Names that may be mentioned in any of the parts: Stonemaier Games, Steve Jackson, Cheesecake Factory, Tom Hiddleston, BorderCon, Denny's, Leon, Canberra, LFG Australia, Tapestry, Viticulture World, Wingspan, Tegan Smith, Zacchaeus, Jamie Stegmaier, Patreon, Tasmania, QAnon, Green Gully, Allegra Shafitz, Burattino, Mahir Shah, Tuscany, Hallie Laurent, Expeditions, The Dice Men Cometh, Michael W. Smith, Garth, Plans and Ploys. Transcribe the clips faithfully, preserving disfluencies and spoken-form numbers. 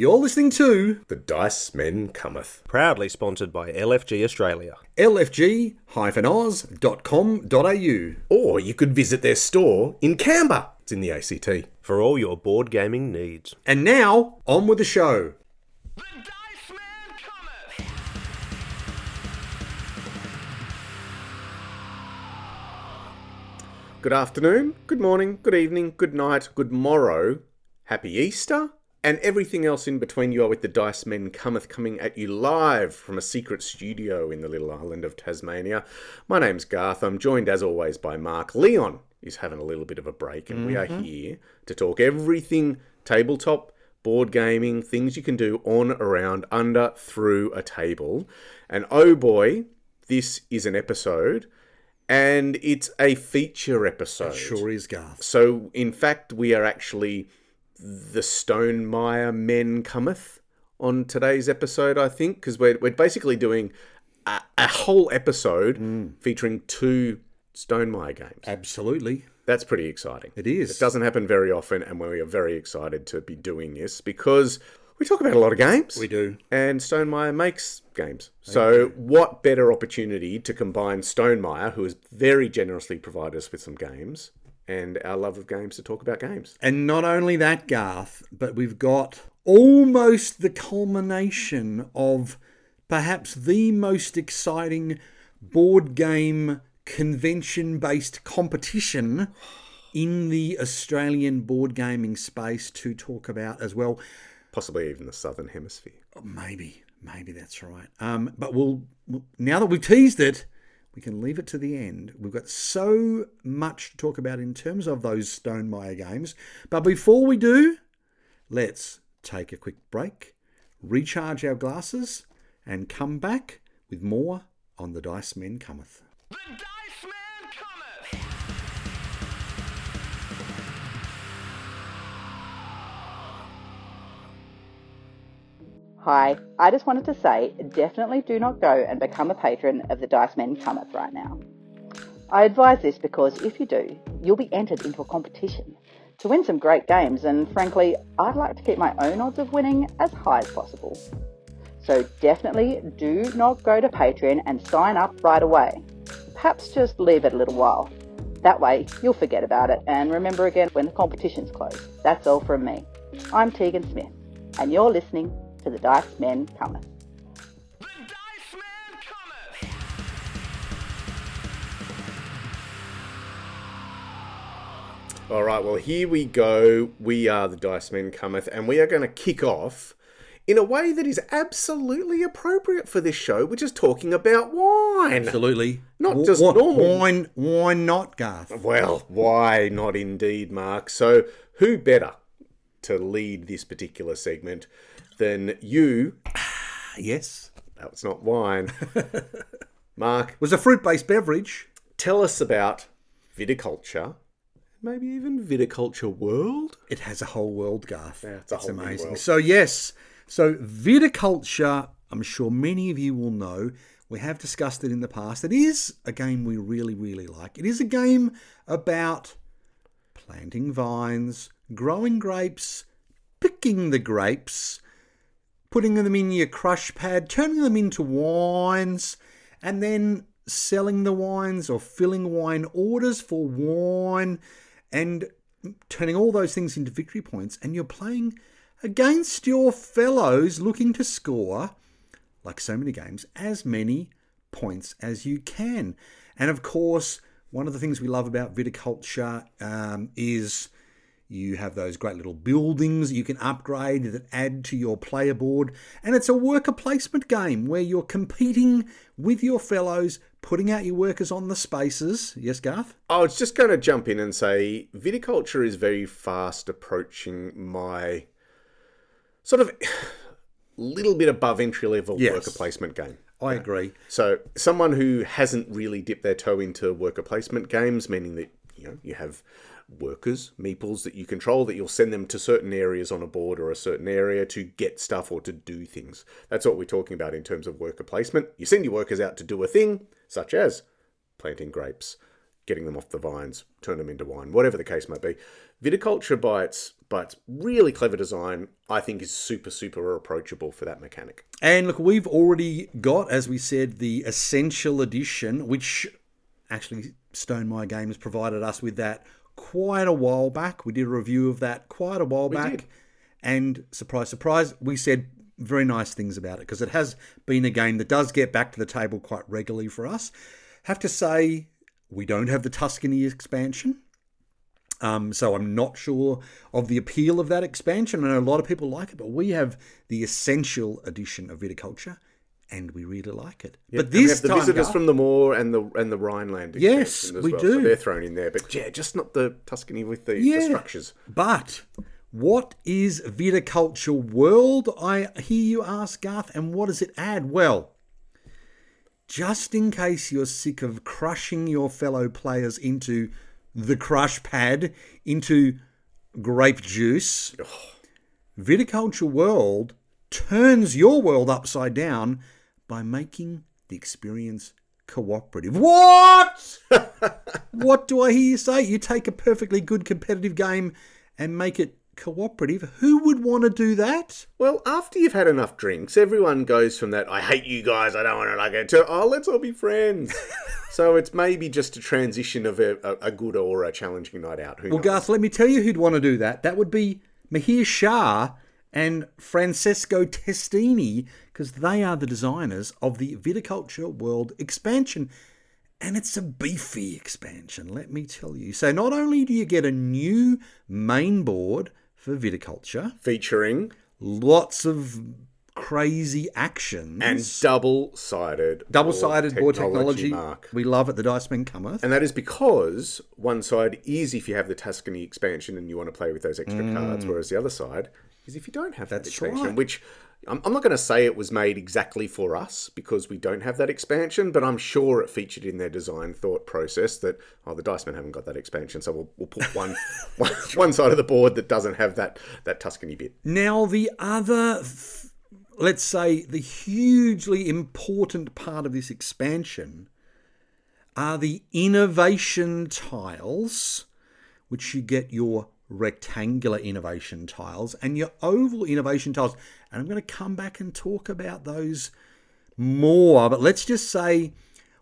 You're listening to The Dice Men Cometh, proudly sponsored by L F G Australia. L F G dash oz dot com dot A U. Or you could visit their store in Canberra. It's in the A C T. For all your board gaming needs. And now, on with the show. The Dice Men Cometh! Good afternoon, good morning, good evening, good night, good morrow. Happy Easter. And everything else in between. You are with the Dice Men Cometh, coming at you live from a secret studio in the little island of Tasmania. My name's Garth. I'm joined, as always, by Mark. Leon is having a little bit of a break, and mm-hmm. we are here to talk everything tabletop, board gaming, things you can do on, around, under, through a table. And oh boy, this is an episode. And it's a feature episode. It sure is, Garth. So, in fact, we are actually... The Stonemaier Men Cometh on today's episode, I think, because we're we're basically doing a, a whole episode mm. featuring two Stonemaier games. Absolutely. That's pretty exciting. It is. It doesn't happen very often, and we are very excited to be doing this because we talk about a lot of games. We do. And Stonemaier makes games. They so do. What better opportunity to combine Stonemaier, who has very generously provided us with some games, and our love of games to talk about games. And not only that, Garth, but we've got almost the culmination of perhaps the most exciting board game convention-based competition in the Australian board gaming space to talk about as well. Possibly even the Southern Hemisphere. Maybe, maybe that's right. Um, but we'll, now that we've teased it, we can leave it to the end. We've got so much to talk about in terms of those Stonemaier games. But before we do, let's take a quick break, recharge our glasses, and come back with more on The Dice Men Cometh. The Dice Men Cometh! Hi, I just wanted to say, definitely do not go and become a patron of the Dice Men Cometh right now. I advise this because if you do, you'll be entered into a competition to win some great games, and frankly, I'd like to keep my own odds of winning as high as possible. So definitely do not go to Patreon and sign up right away. Perhaps just leave it a little while. That way, you'll forget about it and remember again when the competition's closed. That's all from me. I'm Tegan Smith, and you're listening to The Dice Men Cometh. The Dice Men Cometh! All right, well, here we go. We are The Dice Men Cometh, and we are going to kick off in a way that is absolutely appropriate for this show, which is talking about wine. Absolutely. Not w- just w- normal. Wine, why not, Garth? Well, why not indeed, Mark? So who better to lead this particular segment than you? Ah, yes. That was not wine. Mark. It was a fruit-based beverage. Tell us about viticulture. Maybe even Viticulture World. It has a whole world, Garth. Yeah, it's a it's whole amazing world. So, yes. So, viticulture, I'm sure many of you will know. We have discussed it in the past. It is a game we really, really like. It is a game about planting vines, growing grapes, picking the grapes, putting them in your crush pad, turning them into wines, and then selling the wines or filling wine orders for wine and turning all those things into victory points. And you're playing against your fellows looking to score, like so many games, as many points as you can. And of course, one of the things we love about viticulture um, is... you have those great little buildings you can upgrade that add to your player board. And it's a worker placement game where you're competing with your fellows, putting out your workers on the spaces. Yes, Garth? I was just going to jump in and say viticulture is very fast approaching my sort of little bit above entry-level yes. worker placement game. I agree. So someone who hasn't really dipped their toe into worker placement games, meaning that, you know, you have... workers, meeples that you control, that you'll send them to certain areas on a board or a certain area to get stuff or to do things. That's what we're talking about in terms of worker placement. You send your workers out to do a thing, such as planting grapes, getting them off the vines, turn them into wine, whatever the case might be. Viticulture, by its, by its really clever design, I think is super, super approachable for that mechanic. And look, we've already got, as we said, the Essential Edition, which actually Stonemaier Games provided us with that quite a while back. We did a review of that quite a while we back. Did. And surprise, surprise, we said very nice things about it because it has been a game that does get back to the table quite regularly for us. Have to say, we don't have the Tuscany expansion. Um, so I'm not sure of the appeal of that expansion. I know a lot of people like it, but we have the Essential Edition of Viticulture, and we really like it. Yep. But this and we have the time, visitors Garth, from the Moor and the and the Rhineland. Yes, as we well. do. So they're thrown in there, but yeah, just not the Tuscany with the, yeah. the structures. But what is Viticulture World? I hear you ask, Garth, and what does it add? Well, just in case you're sick of crushing your fellow players into the crush pad, into grape juice, Ugh. Viticulture World turns your world upside down by making the experience cooperative. What? What do I hear you say? You take a perfectly good competitive game and make it cooperative. Who would want to do that? Well, after you've had enough drinks, everyone goes from that, I hate you guys, I don't want to like it, to, oh, let's all be friends. So it's maybe just a transition of a, a, a good or a challenging night out. Who well, knows? Garth, let me tell you who'd want to do that. That would be Mahir Shah and Francesco Testini, because they are the designers of the Viticulture World expansion. And it's a beefy expansion, let me tell you. So not only do you get a new main board for viticulture, featuring lots of crazy actions and double-sided, double-sided board technology. technology. Mark. We love it. The Dice Men Cometh, and that is because one side is if you have the Tuscany expansion and you want to play with those extra mm. cards, whereas the other side is if you don't have that That's expansion. Right. Which I'm, I'm not going to say it was made exactly for us because we don't have that expansion, but I'm sure it featured in their design thought process that oh, the Dice Men haven't got that expansion, so we'll, we'll put one one, one side of the board that doesn't have that that Tuscany bit. Now the other. Th- Let's say the hugely important part of this expansion are the innovation tiles, which you get your rectangular innovation tiles and your oval innovation tiles. And I'm going to come back and talk about those more. But let's just say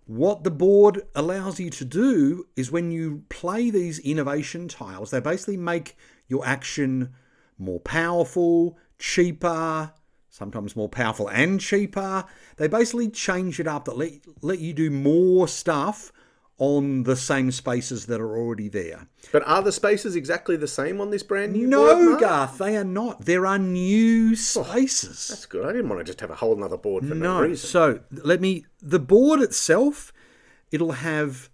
what the board allows you to do is when you play these innovation tiles, they basically make your action more powerful, cheaper, sometimes more powerful and cheaper. They basically change it up that let, let you do more stuff on the same spaces that are already there. But are the spaces exactly the same on this brand new no, board? No, Garth, they are not. There are new spaces. Oh, that's good. I didn't want to just have a whole another board for no, no reason. So let me... The board itself, it'll have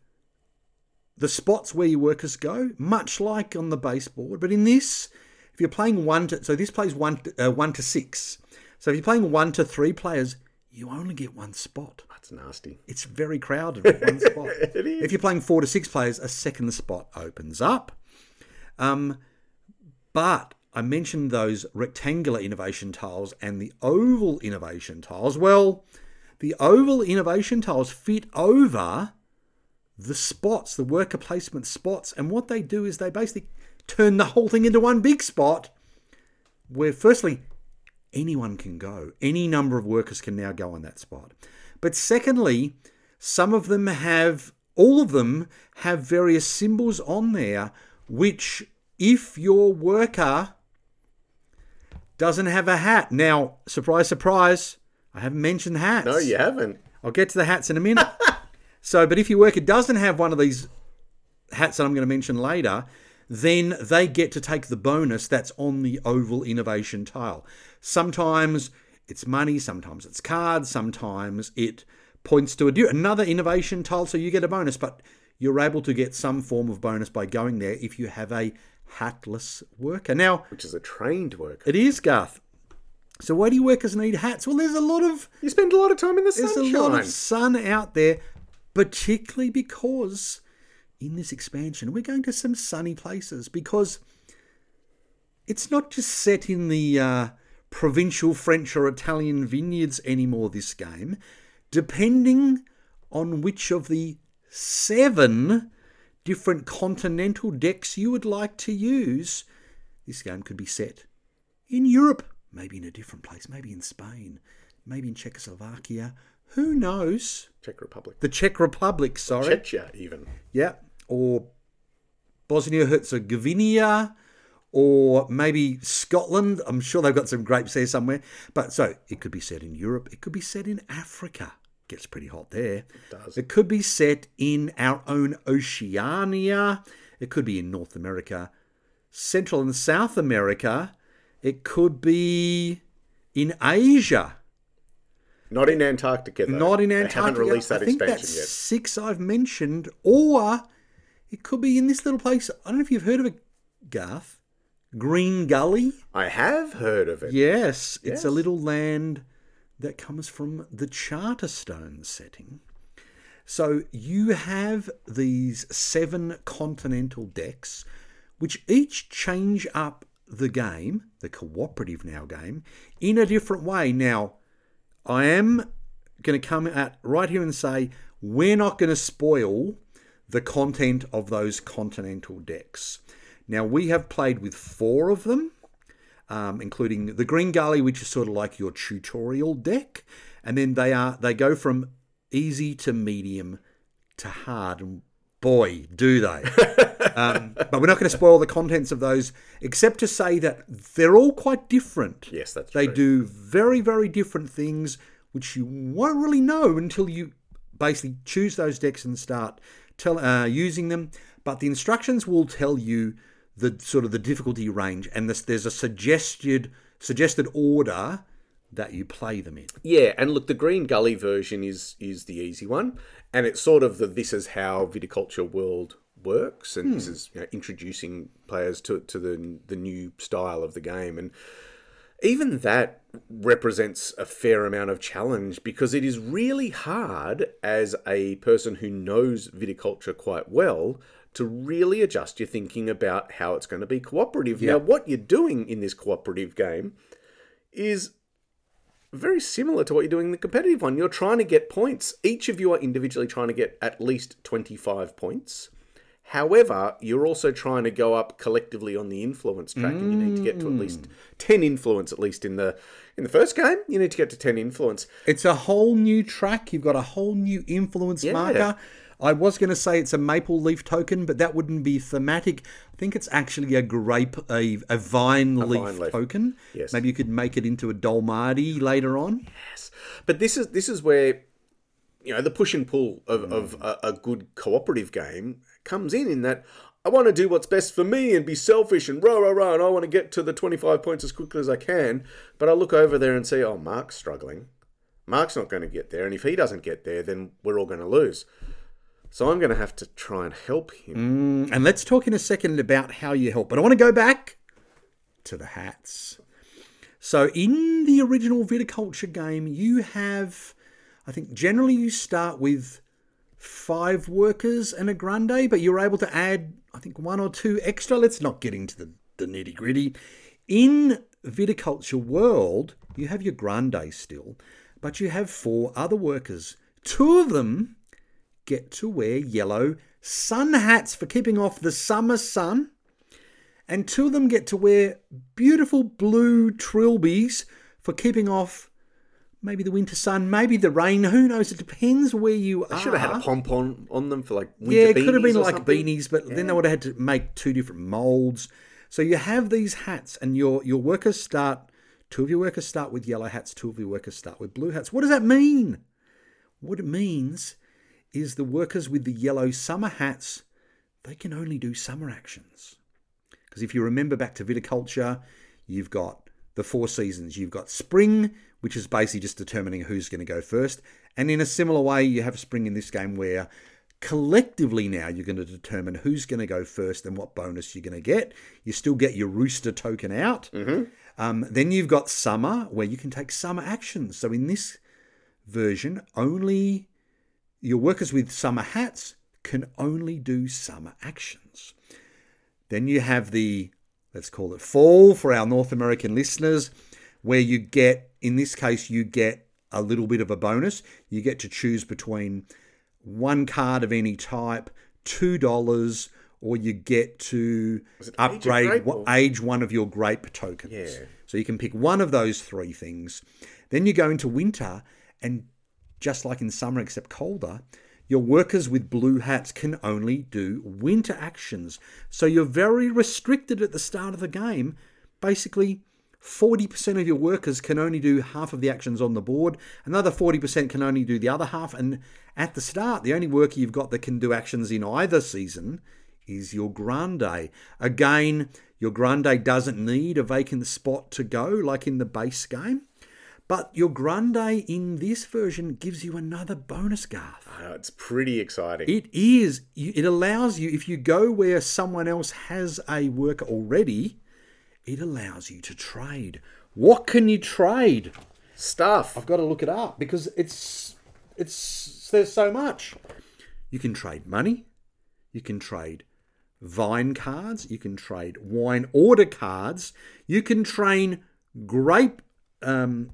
the spots where your workers go, much like on the baseboard. But in this, if you're playing one to... So this plays one to, uh, one to six. So if you're playing one to three players, you only get one spot. That's nasty. It's very crowded with one spot. It is. If you're playing four to six players, a second spot opens up. Um, but I mentioned those rectangular innovation tiles and the oval innovation tiles. Well, the oval innovation tiles fit over the spots, the worker placement spots. And what they do is they basically turn the whole thing into one big spot where, firstly, anyone can go. Any number of workers can now go on that spot. But secondly, some of them have, all of them have various symbols on there, which if your worker doesn't have a hat. Now, surprise, surprise, I haven't mentioned hats. No, you haven't. I'll get to the hats in a minute. So, but if your worker doesn't have one of these hats that I'm going to mention later, then they get to take the bonus that's on the oval innovation tile. Sometimes it's money, sometimes it's cards, sometimes it points to a do- another innovation tile, so you get a bonus, but you're able to get some form of bonus by going there if you have a hatless worker. Now, which is a trained worker. It is, Garth. So why do workers need hats? Well, there's a lot of... You spend a lot of time in the sunshine. There's a lot of sun out there, particularly because... in this expansion, we're going to some sunny places because it's not just set in the uh, provincial French or Italian vineyards anymore, this game. Depending on which of the seven different continental decks you would like to use. This game could be set in Europe, maybe in a different place, maybe in Spain, maybe in Czechoslovakia. Who knows? Czech Republic. The Czech Republic, sorry. Chechnya, even. Yeah, or Bosnia-Herzegovina, or maybe Scotland. I'm sure they've got some grapes there somewhere. But so it could be set in Europe. It could be set in Africa. Gets pretty hot there. It does. It could be set in our own Oceania. It could be in North America, Central and South America. It could be in Asia. Not in Antarctica, though. Not in Antarctica. They haven't released that expansion yet. I think that's six I've mentioned. Or it could be in this little place. I don't know if you've heard of it, Garth. Green Gully. I have heard of it. Yes. Yes. It's a little land that comes from the Charterstone setting. So you have these seven continental decks, which each change up the game, the cooperative now game, in a different way. Now, I am going to come out right here and say we're not going to spoil the content of those continental decks. Now, we have played with four of them, um, including the Green Gully, which is sort of like your tutorial deck. And then they are they go from easy to medium to hard. And boy, do they. um, but we're not going to spoil the contents of those, except to say that they're all quite different. Yes, that's true. They do very, very different things, which you won't really know until you basically choose those decks and start tell, uh, using them. But the instructions will tell you the sort of the difficulty range, and this, there's a suggested suggested order that you play them in. Yeah, and look, the Green Gully version is is the easy one, and it's sort of the this is how Viticulture World works, and hmm. this is, you know, introducing players to to the the new style of the game, and even that represents a fair amount of challenge because it is really hard as a person who knows viticulture quite well to really adjust your thinking about how it's going to be cooperative. Yep. Now, what you're doing in this cooperative game is very similar to what you're doing in the competitive one. You're trying to get points. Each of you are individually trying to get at least twenty-five points. However, you're also trying to go up collectively on the influence track, mm. and you need to get to at least ten influence, at least in the in the first game. You need to get to ten influence. It's a whole new track. You've got a whole new influence yeah. marker. I was going to say it's a maple leaf token, but that wouldn't be thematic. I think it's actually a grape, a, a vine leaf, a vine leaf. token. Yes. Maybe you could make it into a Dolmadi later on. Yes, but this is this is where, you know, the push and pull of, mm. of a, a good cooperative game comes in. In that, I want to do what's best for me and be selfish and rah rah rah, and I want to get to the twenty-five points as quickly as I can. But I look over there and see, oh, Mark's struggling. Mark's not going to get there, and if he doesn't get there, then we're all going to lose. So I'm going to have to try and help him. Mm, and let's talk in a second about how you help. But I want to go back to the hats. So in the original Viticulture game, you have, I think generally you start with five workers and a grande, but you're able to add, I think, one or two extra. Let's not get into the, the nitty-gritty. In Viticulture World, you have your grande still, but you have four other workers. Two of them get to wear yellow sun hats for keeping off the summer sun. And two of them get to wear beautiful blue trilbies for keeping off maybe the winter sun, maybe the rain. Who knows? It depends where you are. I should have had a pom-pom on them for like winter yeah, beanies. Yeah, it could have been like something. beanies, but yeah. then they would have had to make two different molds. So you have these hats, and your, your workers start, two of your workers start with yellow hats, two of your workers start with blue hats. What does that mean? What it means is the workers with the yellow summer hats, they can only do summer actions. Because if you remember back to Viticulture, you've got the four seasons. You've got spring, which is basically just determining who's going to go first. And in a similar way, you have spring in this game where collectively now you're going to determine who's going to go first and what bonus you're going to get. You still get your rooster token out. Mm-hmm. Um, then you've got summer, where you can take summer actions. So in this version, only your workers with summer hats can only do summer actions. Then you have the, let's call it fall for our North American listeners, where you get, in this case, you get a little bit of a bonus. You get to choose between one card of any type, two dollars, or you get to upgrade age, grape, age one of your grape tokens. Yeah. So you can pick one of those three things. Then you go into winter, and just like in summer except colder, your workers with blue hats can only do winter actions. So you're very restricted at the start of the game. Basically, forty percent of your workers can only do half of the actions on the board. Another forty percent can only do the other half. And at the start, the only worker you've got that can do actions in either season is your grande. Again, your grande doesn't need a vacant spot to go like in the base game. But your grande in this version gives you another bonus, Garth. Oh, it's pretty exciting. It is. It allows you, if you go where someone else has a worker already, it allows you to trade. What can you trade? Stuff. I've got to look it up because it's it's there's so much. You can trade money. You can trade vine cards. You can trade wine order cards. You can trade grape um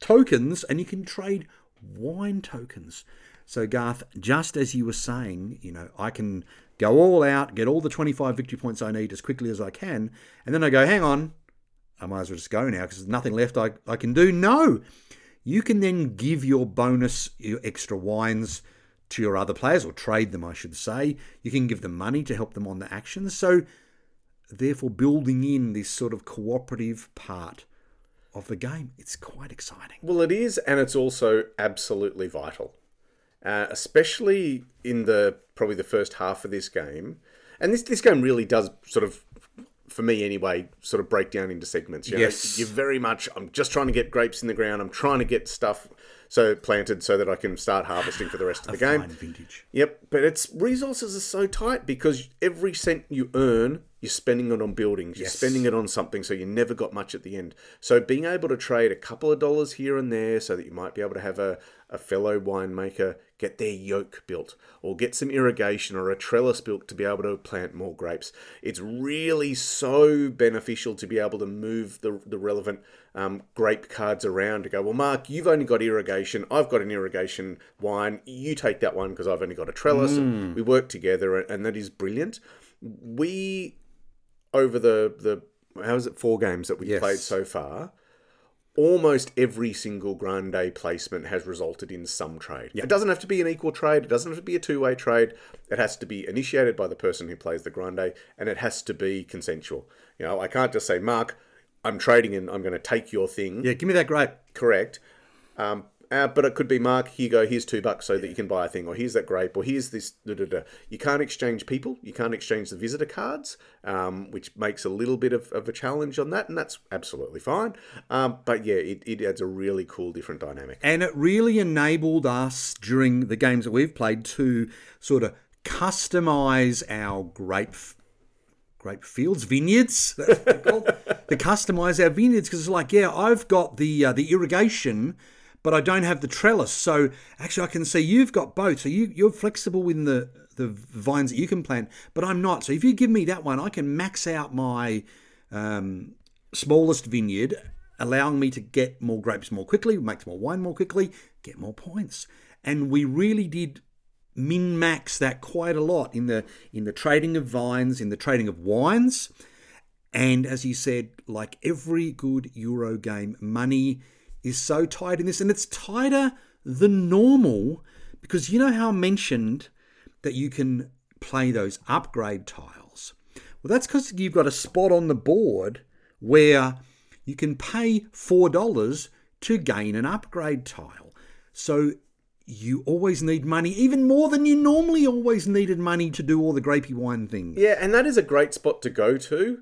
tokens, and you can trade wine tokens. So, Garth, just as you were saying, you know, I can go all out, get all the twenty-five victory points I need as quickly as I can, and then I go, hang on, I might as well just go now because there's nothing left I, I can do. No! You can then give your bonus, your extra wines to your other players, or trade them, I should say. You can give them money to help them on the actions. So, therefore, building in this sort of cooperative part of the game. It's quite exciting. Well, it is, and it's also absolutely vital, uh, especially in the probably the first half of this game. And this this game really does sort of, for me anyway, sort of break down into segments. You yes. know? You're very much, I'm just trying to get grapes in the ground. I'm trying to get stuff so planted so that I can start harvesting for the rest of the game. Fine vintage. Yep, but its resources are so tight because every cent you earn, you're spending it on buildings. Yes. You're spending it on something, so you never got much at the end. So being able to trade a couple of dollars here and there so that you might be able to have a, a fellow winemaker get their yoke built or get some irrigation or a trellis built to be able to plant more grapes. It's really so beneficial to be able to move the, the relevant um, grape cards around to go, well, Mark, you've only got irrigation. I've got an irrigation wine. You take that one because I've only got a trellis. Mm. And we work together, and that is brilliant. We... Over the, the how is it, four games that we've yes. played so far, almost every single grande placement has resulted in some trade. Yep. It doesn't have to be an equal trade. It doesn't have to be a two-way trade. It has to be initiated by the person who plays the grande, and it has to be consensual. You know, I can't just say, Mark, I'm trading and I'm going to take your thing. Yeah, give me that grape. Correct. Um, uh, but it could be, Mark, here you go, here's two bucks so yeah. that you can buy a thing, or here's that grape, or here's this, da, da, da. You can't exchange people. You can't exchange the visitor cards, um, which makes a little bit of, of a challenge on that, and that's absolutely fine. Um, but yeah, it, it adds a really cool different dynamic. And it really enabled us during the games that we've played to sort of customise our grape grape fields, vineyards, that's what they're called, to customise our vineyards, because it's like, yeah, I've got the uh, the irrigation, but I don't have the trellis. So actually I can see you've got both. So you, you're flexible in the, the vines that you can plant, but I'm not. So if you give me that one, I can max out my um, smallest vineyard, allowing me to get more grapes more quickly, make more wine more quickly, get more points. And we really did min-max that quite a lot in the in the trading of vines, in the trading of wines. And as you said, like every good Euro game, money is so tight in this, and it's tighter than normal because you know how I mentioned that you can play those upgrade tiles. Well, that's because you've got a spot on the board where you can pay four dollars to gain an upgrade tile. So you always need money, even more than you normally always needed money to do all the grapey wine things. Yeah, and that is a great spot to go to,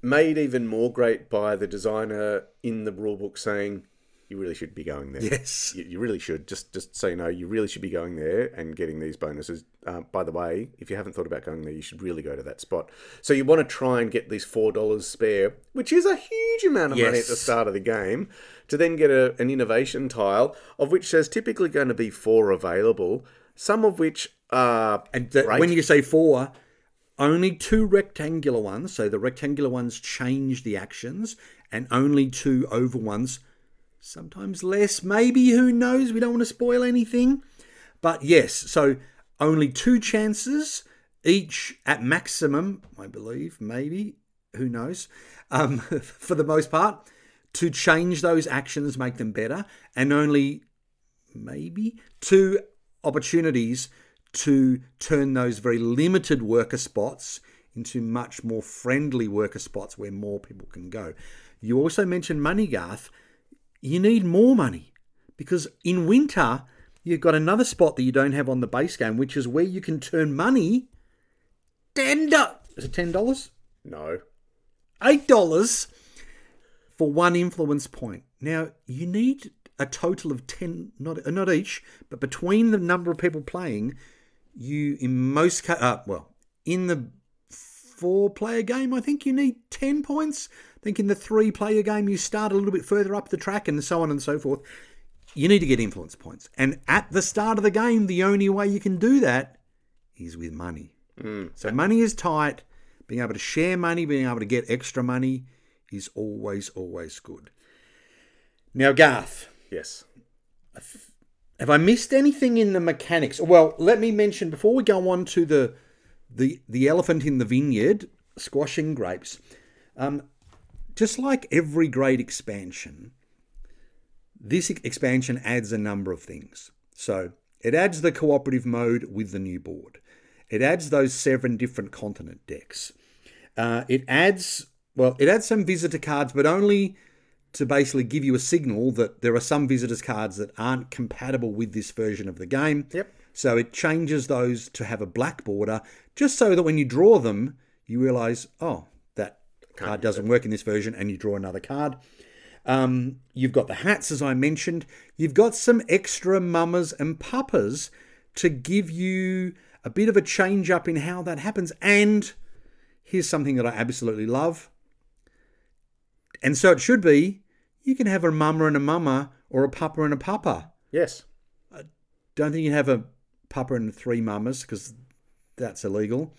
made even more great by the designer in the rulebook saying, you really should be going there. Yes. You, you really should. Just just so you know, you really should be going there and getting these bonuses. Uh, by the way, if you haven't thought about going there, you should really go to that spot. So you want to try and get these four dollars spare, which is a huge amount of yes. money at the start of the game, to then get a, an innovation tile, of which there's typically going to be four available, some of which are... And the, when you say four... Only two rectangular ones, so the rectangular ones change the actions, and only two oval ones, sometimes less, maybe, who knows, we don't want to spoil anything. But yes, so only two chances, each at maximum, I believe, maybe, who knows, um, for the most part, to change those actions, make them better, and only maybe two opportunities to turn those very limited worker spots into much more friendly worker spots where more people can go. You also mentioned money, Garth. You need more money because in winter, you've got another spot that you don't have on the base game, which is where you can turn money. Tender. Is it ten dollars? No. eight dollars for one influence point. Now, you need a total of ten, not not each, but between the number of people playing, you in most, uh, well, in the four-player game, I think you need ten points. I think in the three-player game, you start a little bit further up the track and so on and so forth. You need to get influence points. And at the start of the game, the only way you can do that is with money. Mm. So money is tight. Being able to share money, being able to get extra money is always, always good. Now, Garth. Yes. Have I missed anything in the mechanics? Well, let me mention, before we go on to the the, the elephant in the vineyard, squashing grapes, um, just like every great expansion, this expansion adds a number of things. So it adds the cooperative mode with the new board. It adds those seven different continent decks. Uh, it adds, well, it adds some visitor cards, but only to basically give you a signal that there are some visitors cards that aren't compatible with this version of the game. Yep. So it changes those to have a black border, just so that when you draw them, you realize, oh, that card doesn't work in this version, and you draw another card. Um, you've got the hats, as I mentioned. You've got some extra mamas and papas to give you a bit of a change up in how that happens. And here's something that I absolutely love. And so it should be, you can have a mama and a mama or a papa and a papa. Yes. I don't think you have a papa and three mamas because that's illegal.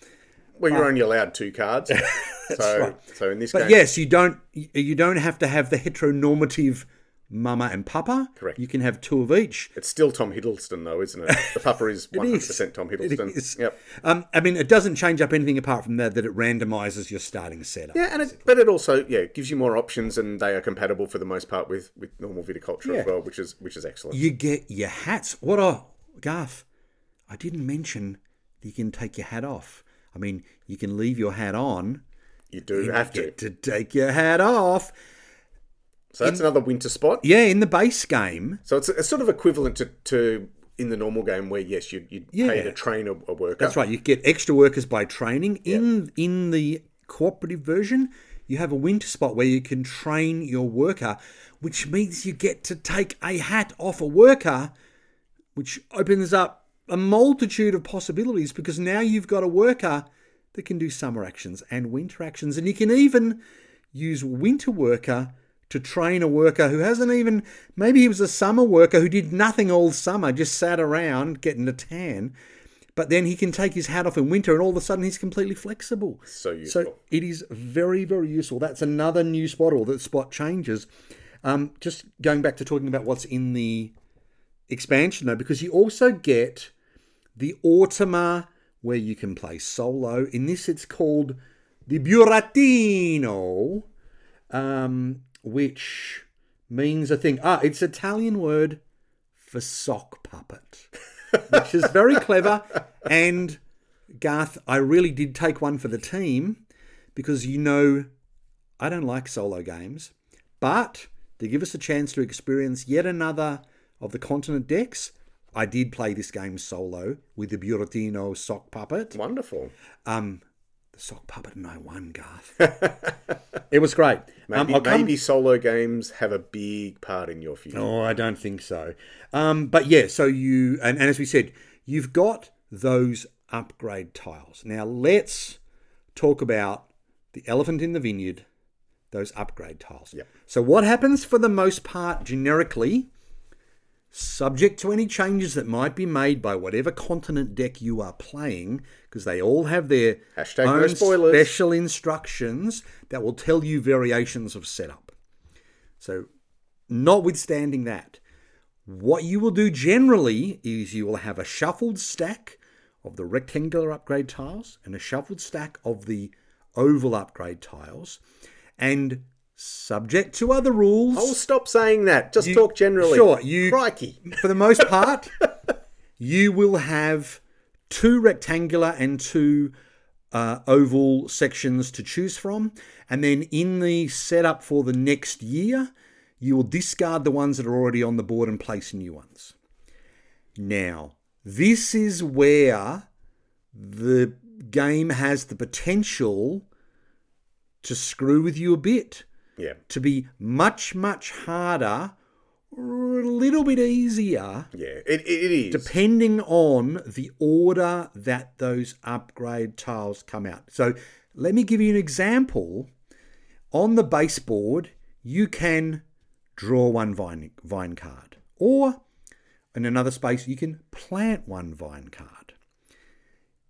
Well, you're um, only allowed two cards. That's so, right. So in this but game... But yes, you don't, you don't have to have the heteronormative mama and papa. Correct. You can have two of each. It's still Tom Hiddleston, though, isn't it? The papa is one hundred percent is. Tom Hiddleston. It is. Yep. Um, I mean, it doesn't change up anything apart from that, that it randomises your starting setup. Yeah, and it, but it also yeah gives you more options, and they are compatible for the most part with, with normal viticulture yeah. as well, which is which is excellent. You get your hats. What a... Garth, I didn't mention that you can take your hat off. I mean, you can leave your hat on. You do you have to. to take your hat off. So that's in, another winter spot. Yeah, in the base game. So it's, it's sort of equivalent to, to in the normal game where, yes, you you yeah. pay to train a, a worker. That's right. You get extra workers by training. Yep. In in the cooperative version, you have a winter spot where you can train your worker, which means you get to take a hat off a worker, which opens up a multitude of possibilities because now you've got a worker that can do summer actions and winter actions. And you can even use winter worker to train a worker who hasn't even, maybe he was a summer worker who did nothing all summer, just sat around getting a tan, but then he can take his hat off in winter and all of a sudden he's completely flexible. So useful. So it is very, very useful. That's another new spot, or that spot changes. Um, just going back to talking about what's in the expansion though, because you also get the Automa where you can play solo. In this it's called the Burattino, um... which means a thing. Ah, it's Italian word for sock puppet, which is very clever. And, Garth, I really did take one for the team because, you know, I don't like solo games. But to give us a chance to experience yet another of the continent decks, I did play this game solo with the Burattino sock puppet. Wonderful. Um The sock puppet and I won, Garth. It was great. Maybe, um, come... maybe solo games have a big part in your future. No, I don't think so. Um, but yeah, so you... And, and as we said, you've got those upgrade tiles. Now, let's talk about the elephant in the vineyard, those upgrade tiles. Yep. So what happens for the most part generically, subject to any changes that might be made by whatever continent deck you are playing, because they all have their Hashtag own no spoilers. Special instructions that will tell you variations of setup. So notwithstanding that, what you will do generally is you will have a shuffled stack of the rectangular upgrade tiles and a shuffled stack of the oval upgrade tiles. And subject to other rules... Oh, stop saying that. Just you, talk generally. Sure. You, Crikey. For the most part, you will have two rectangular and two uh, oval sections to choose from. And then in the setup for the next year, you will discard the ones that are already on the board and place new ones. Now, this is where the game has the potential to screw with you a bit. Yeah. To be much, much harder, or a little bit easier. Yeah, it, it is. Depending on the order that those upgrade tiles come out. So let me give you an example. On the baseboard, you can draw one vine, vine card. Or in another space, you can plant one vine card.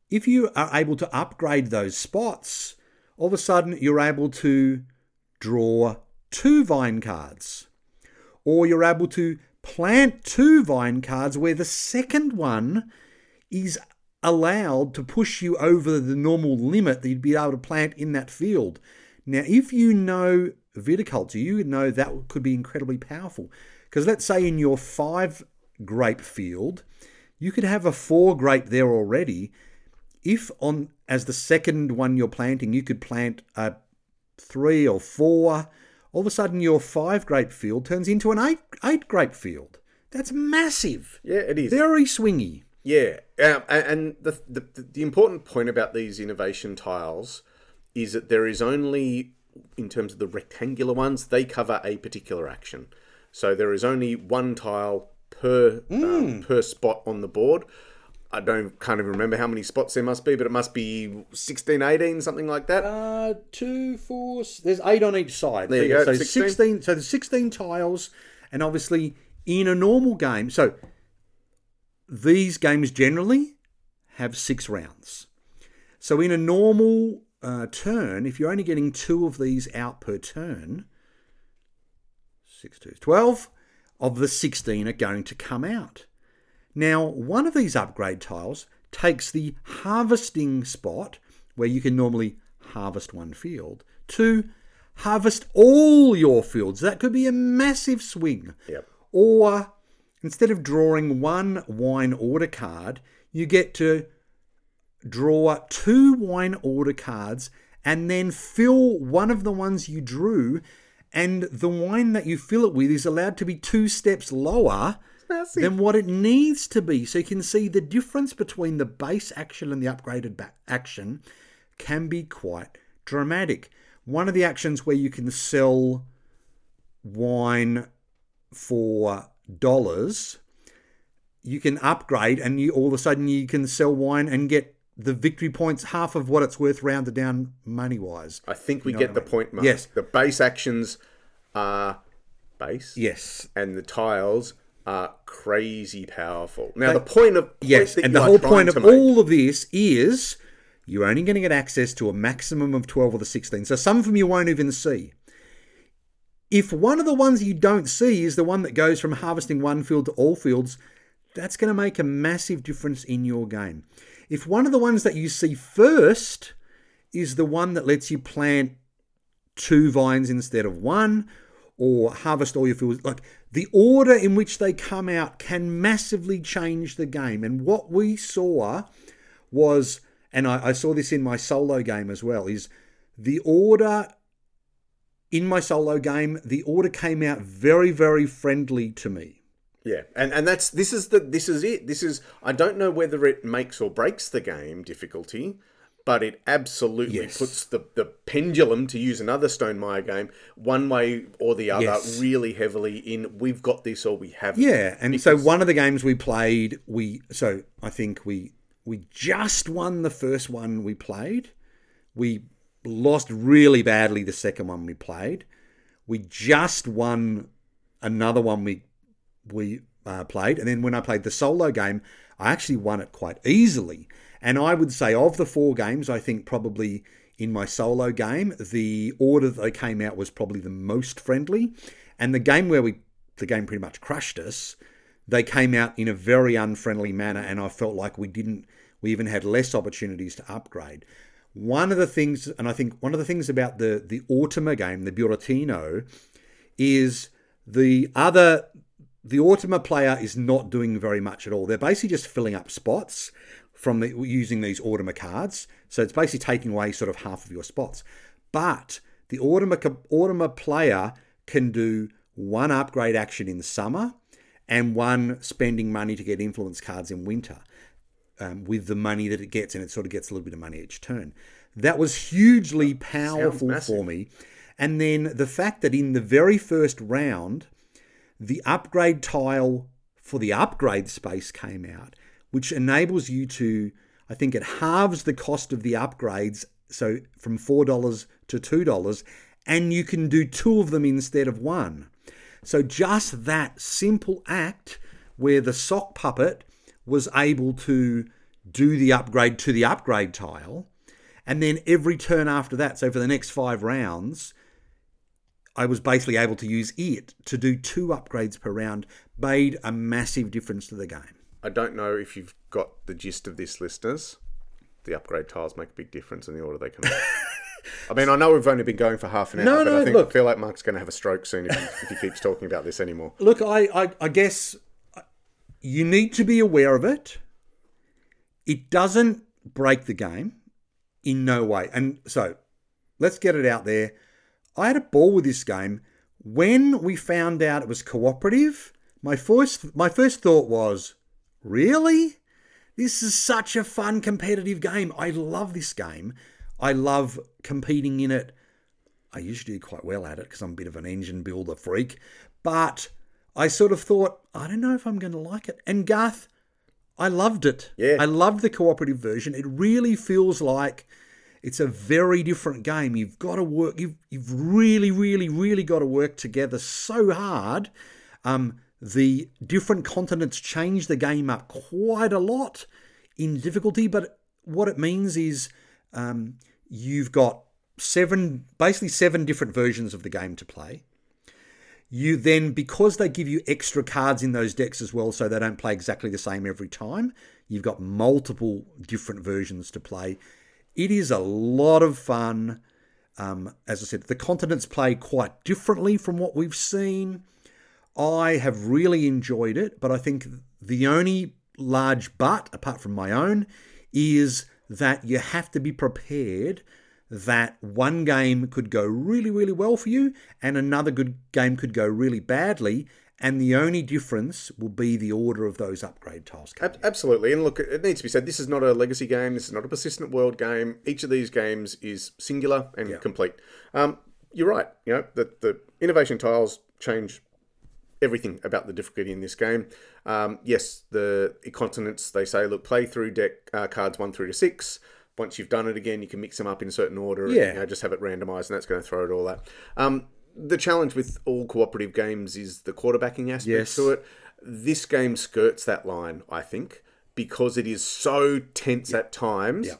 If you are able to upgrade those spots, all of a sudden you're able to draw two vine cards, or you're able to plant two vine cards where the second one is allowed to push you over the normal limit that you'd be able to plant in that field. Now, if you know viticulture, you know that could be incredibly powerful, because let's say in your five grape field, you could have a four grape there already. If on as the second one you're planting, you could plant a three or four, all of a sudden your five grape field turns into an eight eight grape field. That's massive. Yeah, it is. Very swingy. Yeah, um, and the, the the important point about these innovation tiles is that there is only, in terms of the rectangular ones, they cover a particular action. So there is only one tile per mm. um, per spot on the board. I don't can't even remember how many spots there must be, but it must be sixteen, eighteen, something like that. Uh, two, four, there's eight on each side. There you so go. So sixteen. sixteen. So there's sixteen tiles, and obviously in a normal game, so these games generally have six rounds. So in a normal uh, turn, if you're only getting two of these out per turn, six, two, twelve of the sixteen are going to come out. Now, one of these upgrade tiles takes the harvesting spot, where you can normally harvest one field, to harvest all your fields. That could be a massive swing. Yep. Or instead of drawing one wine order card, you get to draw two wine order cards and then fill one of the ones you drew, and the wine that you fill it with is allowed to be two steps lower than what it needs to be. So you can see the difference between the base action and the upgraded ba- action can be quite dramatic. One of the actions where you can sell wine for dollars, you can upgrade and you all of a sudden you can sell wine and get the victory points, half of what it's worth rounded down money-wise. I think we you know get the I mean? point, Mark. Yes. The base actions are base. Yes. And the tiles are crazy powerful. Now, but, the point of... Yes, and the whole point of all of this is you're only going to get access to a maximum of twelve or the sixteen. So some of them you won't even see. If one of the ones you don't see is the one that goes from harvesting one field to all fields, that's going to make a massive difference in your game. If one of the ones that you see first is the one that lets you plant two vines instead of one, or harvest all your fields, like the order in which they come out can massively change the game. And what we saw was, and I, I saw this in my solo game as well, is the order in my solo game, the order came out very, very friendly to me. Yeah, and and that's this is the this is it. This is I don't know whether it makes or breaks the game difficulty, but it absolutely yes. puts the, the pendulum, to use another Stonemaier game, one way or the other, yes. really heavily in we've got this or we haven't. Yeah, and so one of the games we played, we so I think we we just won the first one we played. We lost really badly the second one we played. We just won another one we we uh, played. And then when I played the solo game, I actually won it quite easily. And I would say of the four games, I think probably in my solo game, the order that they came out was probably the most friendly. And the game where we, the game pretty much crushed us, they came out in a very unfriendly manner. And I felt like we didn't, We even had less opportunities to upgrade. One of the things, and I think one of the things about the, the Ultima game, the Buratino, is the other... The Ultima player is not doing very much at all. They're basically just filling up spots from the, using these Ultima cards. So it's basically taking away sort of half of your spots. But the Ultima, Ultima player can do one upgrade action in summer and one spending money to get influence cards in winter um, with the money that it gets. And it sort of gets a little bit of money each turn. That was hugely powerful for me. And then the fact that in the very first round... the upgrade tile for the upgrade space came out, which enables you to, I think it halves the cost of the upgrades, so from four dollars to two dollars, and you can do two of them instead of one. So just that simple act where the sock puppet was able to do the upgrade to the upgrade tile, and then every turn after that, so for the next five rounds... I was basically able to use it to do two upgrades per round, made a massive difference to the game. I don't know if you've got the gist of this, listeners. The upgrade tiles make a big difference in the order they come out. I mean, I know we've only been going for half an hour, no, but no, I think look, I feel like Mark's going to have a stroke soon if he, if he keeps talking about this anymore. Look, I, I, I guess you need to be aware of it. It doesn't break the game in no way. And so let's get it out there. I had a ball with this game. When we found out it was cooperative, my first my first thought was, really? This is such a fun competitive game. I love this game. I love competing in it. I usually do quite well at it because I'm a bit of an engine builder freak. But I sort of thought, I don't know if I'm going to like it. And Garth, I loved it. Yeah. I loved the cooperative version. It really feels like... it's a very different game. You've got to work. You've you've really, really, really got to work together so hard. Um, the different continents change the game up quite a lot in difficulty. But what it means is um, you've got seven, basically seven different versions of the game to play. You then, because they give you extra cards in those decks as well, so they don't play exactly the same every time, you've got multiple different versions to play. It is a lot of fun. Um, as I said, the continents play quite differently from what we've seen. I have really enjoyed it, but I think the only large but, apart from my own, is that you have to be prepared that one game could go really, really well for you and another good game could go really badly. And the only difference will be the order of those upgrade tiles. Absolutely. And look, it needs to be said, this is not a legacy game. This is not a persistent world game. Each of these games is singular and yeah. complete. Um, you're right. You know, that the innovation tiles change everything about the difficulty in this game. Um, yes, the continents, they say, look, play through deck uh, cards one through to six. Once you've done it again, you can mix them up in a certain order. Yeah. And, you know, just have it randomized, and that's going to throw it all out. Um, The challenge with all cooperative games is the quarterbacking aspect yes. to it. This game skirts that line, I think, because it is so tense yep. at times yep.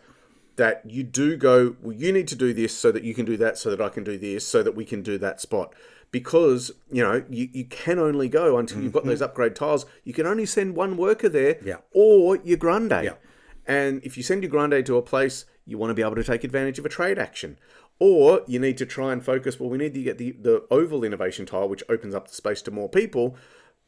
that you do go, well, you need to do this so that you can do that, so that I can do this, so that we can do that spot. Because, you know, you, you can only go until mm-hmm. you've got those upgrade tiles. You can only send one worker there yep. or your grande. Yep. And if you send your grande to a place, you want to be able to take advantage of a trade action. Or you need to try and focus, well, we need to get the, the oval innovation tile, which opens up the space to more people,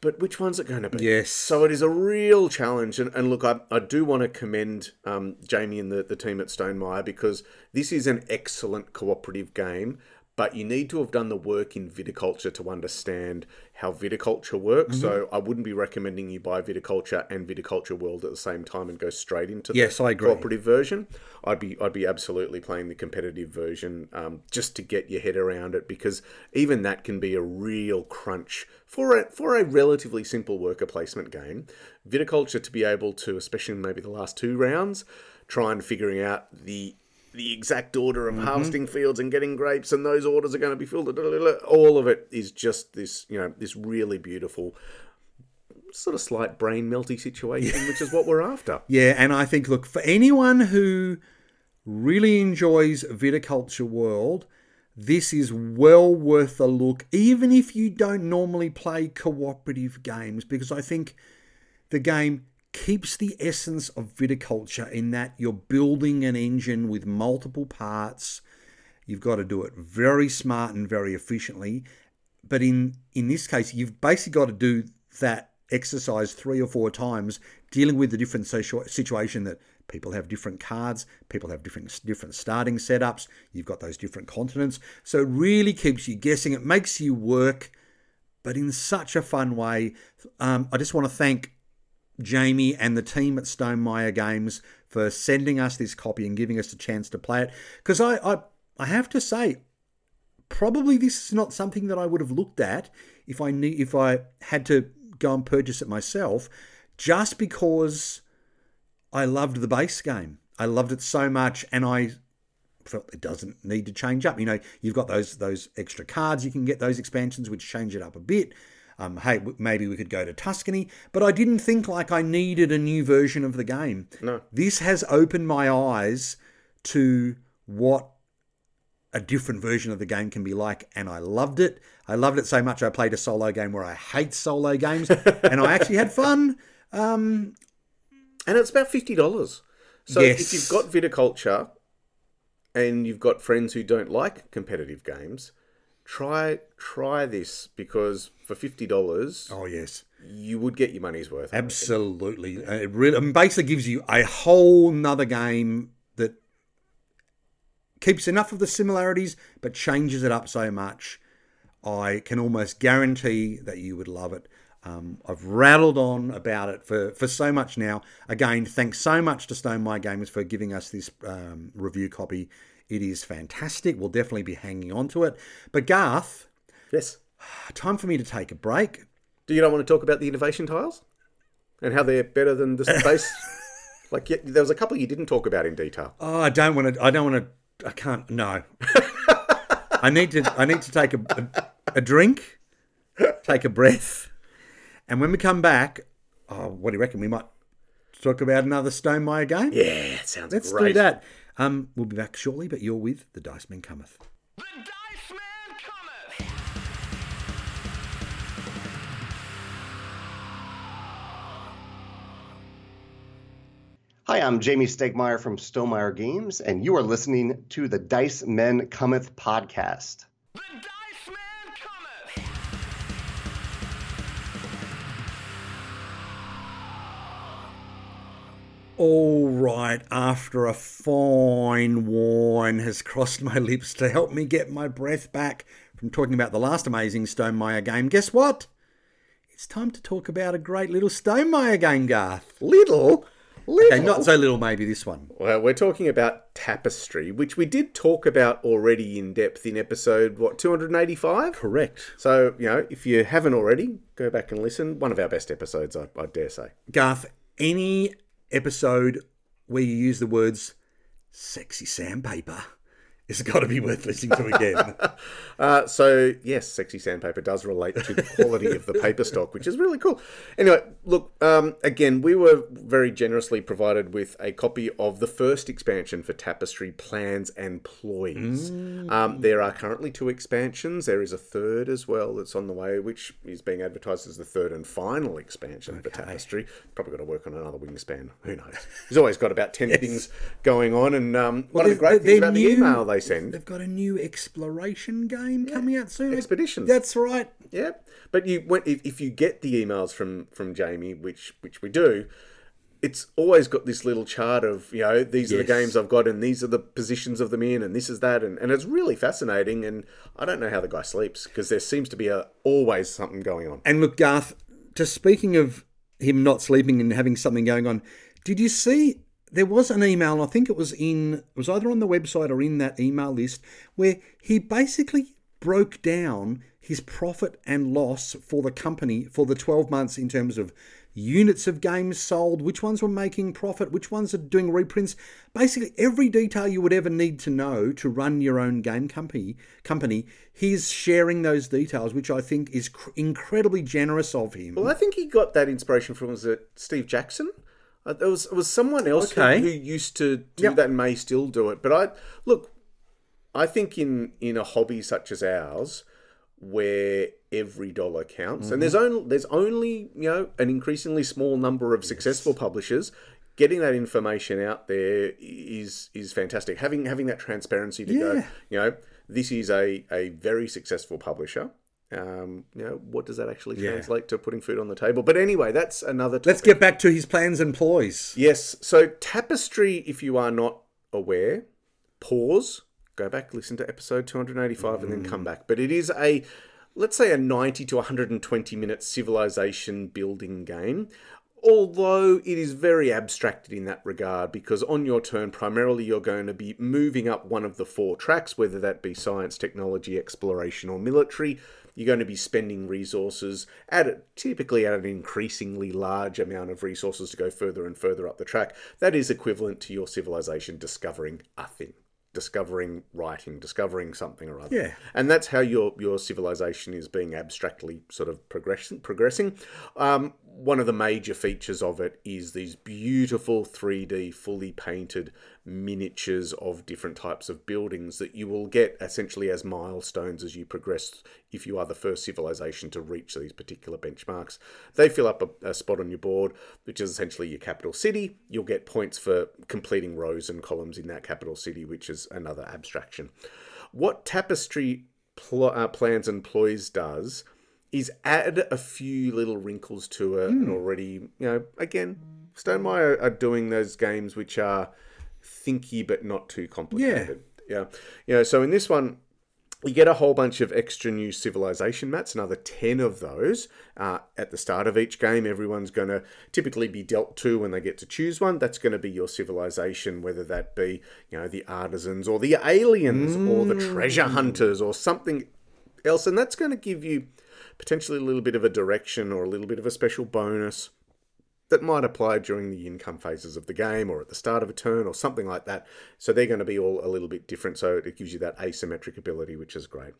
but which one's it going to be? Yes. So it is a real challenge. And, and look, I, I do want to commend um, Jamie and the, the team at Stonemaier, because this is an excellent cooperative game, but you need to have done the work in viticulture to understand how viticulture works. Mm-hmm. So I wouldn't be recommending you buy Viticulture and Viticulture World at the same time and go straight into the yes, I agree. cooperative version. I'd be I'd be absolutely playing the competitive version um, just to get your head around it, because even that can be a real crunch for a, for a relatively simple worker placement game. Viticulture, to be able to, especially in maybe the last two rounds, try and figuring out the... the exact order of mm-hmm. harvesting fields and getting grapes, and those orders are going to be filled. All of it is just this, you know, this really beautiful sort of slight brain melty situation, yeah. which is what we're after. Yeah, and I think, look, for anyone who really enjoys Viticulture World, this is well worth a look, even if you don't normally play cooperative games, because I think the game keeps the essence of viticulture in that you're building an engine with multiple parts. You've got to do it very smart and very efficiently. But in, in this case, you've basically got to do that exercise three or four times, dealing with the different situation that people have different cards, people have different different starting setups, you've got those different continents. So it really keeps you guessing. It makes you work, but in such a fun way. Um, I just want to thank Jamie and the team at Stonemaier Games for sending us this copy and giving us a chance to play it. Because I, I, I have to say, probably this is not something that I would have looked at if I knew, if I had to go and purchase it myself, just because I loved the base game. I loved it so much, and I felt it doesn't need to change up. You know, you've got those those extra cards. You can get those expansions which change it up a bit. Um, hey, maybe we could go to Tuscany. But I didn't think like I needed a new version of the game. No. This has opened my eyes to what a different version of the game can be like, and I loved it. I loved it so much I played a solo game where I hate solo games, and I actually had fun. Um, and it's about fifty dollars. So yes. If you've got viticulture and you've got friends who don't like competitive games, Try try this, because for fifty dollars, oh yes, you would get your money's worth. Absolutely. It really, I mean, basically gives you a whole nother game that keeps enough of the similarities but changes it up so much. I can almost guarantee that you would love it. Um, I've rattled on about it for, for so much now. Again, thanks so much to Stonemaier Games for giving us this um, review copy. It is fantastic. We'll definitely be hanging on to it. But Garth, yes, time for me to take a break. Do you not want to talk about the innovation tiles and how they're better than the space? Like yeah, there was a couple you didn't talk about in detail. Oh, I don't want to. I don't want to. I can't. No. I need to. I need to take a, a a drink, take a breath, and when we come back, oh, what do you reckon? We might talk about another Stonemaier game. Yeah, that sounds. Let's great. Let's do that. Um, we'll be back shortly, but you're with The Dice Men Cometh. The Dice Men Cometh! Hi, I'm Jamie Stegmaier from Stonemaier Games, and you are listening to the Dice Men Cometh podcast. The Dice Men Cometh! All right, after a fine wine has crossed my lips to help me get my breath back from talking about the last amazing Stonemaier game, guess what? It's time to talk about a great little Stonemaier game, Garth. Little? Little? Okay, not so little maybe this one. Well, we're talking about Tapestry, which we did talk about already in depth in episode, what, two eighty-five? Correct. So, you know, if you haven't already, go back and listen. One of our best episodes, I, I dare say. Garth, any episode where you use the words sexy sandpaper is got to be worth listening to again. uh, so, yes, sexy sandpaper does relate to the quality of the paper stock, which is really cool. Anyway, look, um, again, we were very generously provided with a copy of the first expansion for Tapestry, Plans and Ploys. Mm. Um, there are currently two expansions. There is a third as well that's on the way, which is being advertised as the third and final expansion okay. for Tapestry. Probably got to work on another Wingspan. Who knows? He's always got about ten yes. things going on. And um, well, one of the great things about new... the email they Send. They've got a new exploration game yeah. coming out soon. Expeditions. That's right. Yeah, but you when, if, if you get the emails from, from Jamie, which which we do, it's always got this little chart of, you know, these yes. are the games I've got and these are the positions of them in and this is that. And, and it's really fascinating. And I don't know how the guy sleeps because there seems to be a, always something going on. And look, Garth, just speaking of him not sleeping and having something going on, did you see... There was an email, I think it was in, it was either on the website or in that email list, where he basically broke down his profit and loss for the company for the twelve months in terms of units of games sold, which ones were making profit, which ones are doing reprints. Basically, every detail you would ever need to know to run your own game company, company he's sharing those details, which I think is cr- incredibly generous of him. Well, I think he got that inspiration from, was it Steve Jackson? It was, it was someone else okay. who, who used to do yep. that and may still do it. But I look, I think in, in a hobby such as ours, where every dollar counts. Mm-hmm. And there's only, there's only, you know, an increasingly small number of yes. successful publishers. Getting that information out there is is fantastic. Having having that transparency to yeah. go, you know, this is a, a very successful publisher. Um, you know, what does that actually yeah. translate to putting food on the table? But anyway, that's another topic. Let's get back to his plans and ploys. Yes. So Tapestry, if you are not aware, pause, go back, listen to episode two eighty-five mm. and then come back. But it is a, let's say a ninety to one hundred twenty minute civilization building game. Although it is very abstracted in that regard, because on your turn, primarily you're going to be moving up one of the four tracks, whether that be science, technology, exploration, or military. You're going to be spending resources at a, typically at an increasingly large amount of resources to go further and further up the track. That is equivalent to your civilization discovering a thing, discovering writing, discovering something or other. Yeah. And that's how your your civilization is being abstractly sort of progressing. progressing. Um, one of the major features of it is these beautiful three D fully painted miniatures of different types of buildings that you will get essentially as milestones as you progress if you are the first civilization to reach these particular benchmarks. They fill up a, a spot on your board, which is essentially your capital city. You'll get points for completing rows and columns in that capital city, which is another abstraction. What Tapestry pl- uh, Plans and Ploys does is add a few little wrinkles to it, mm. and already, you know, again, Stonemaier are doing those games which are thinky but not too complicated. Yeah. yeah. You know, so in this one, you get a whole bunch of extra new civilization mats, another ten of those uh, at the start of each game. Everyone's going to typically be dealt to when they get to choose one. That's going to be your civilization, whether that be, you know, the artisans or the aliens mm. or the treasure hunters or something else. And that's going to give you potentially a little bit of a direction or a little bit of a special bonus that might apply during the income phases of the game or at the start of a turn or something like that. So they're going to be all a little bit different. So it gives you that asymmetric ability, which is great.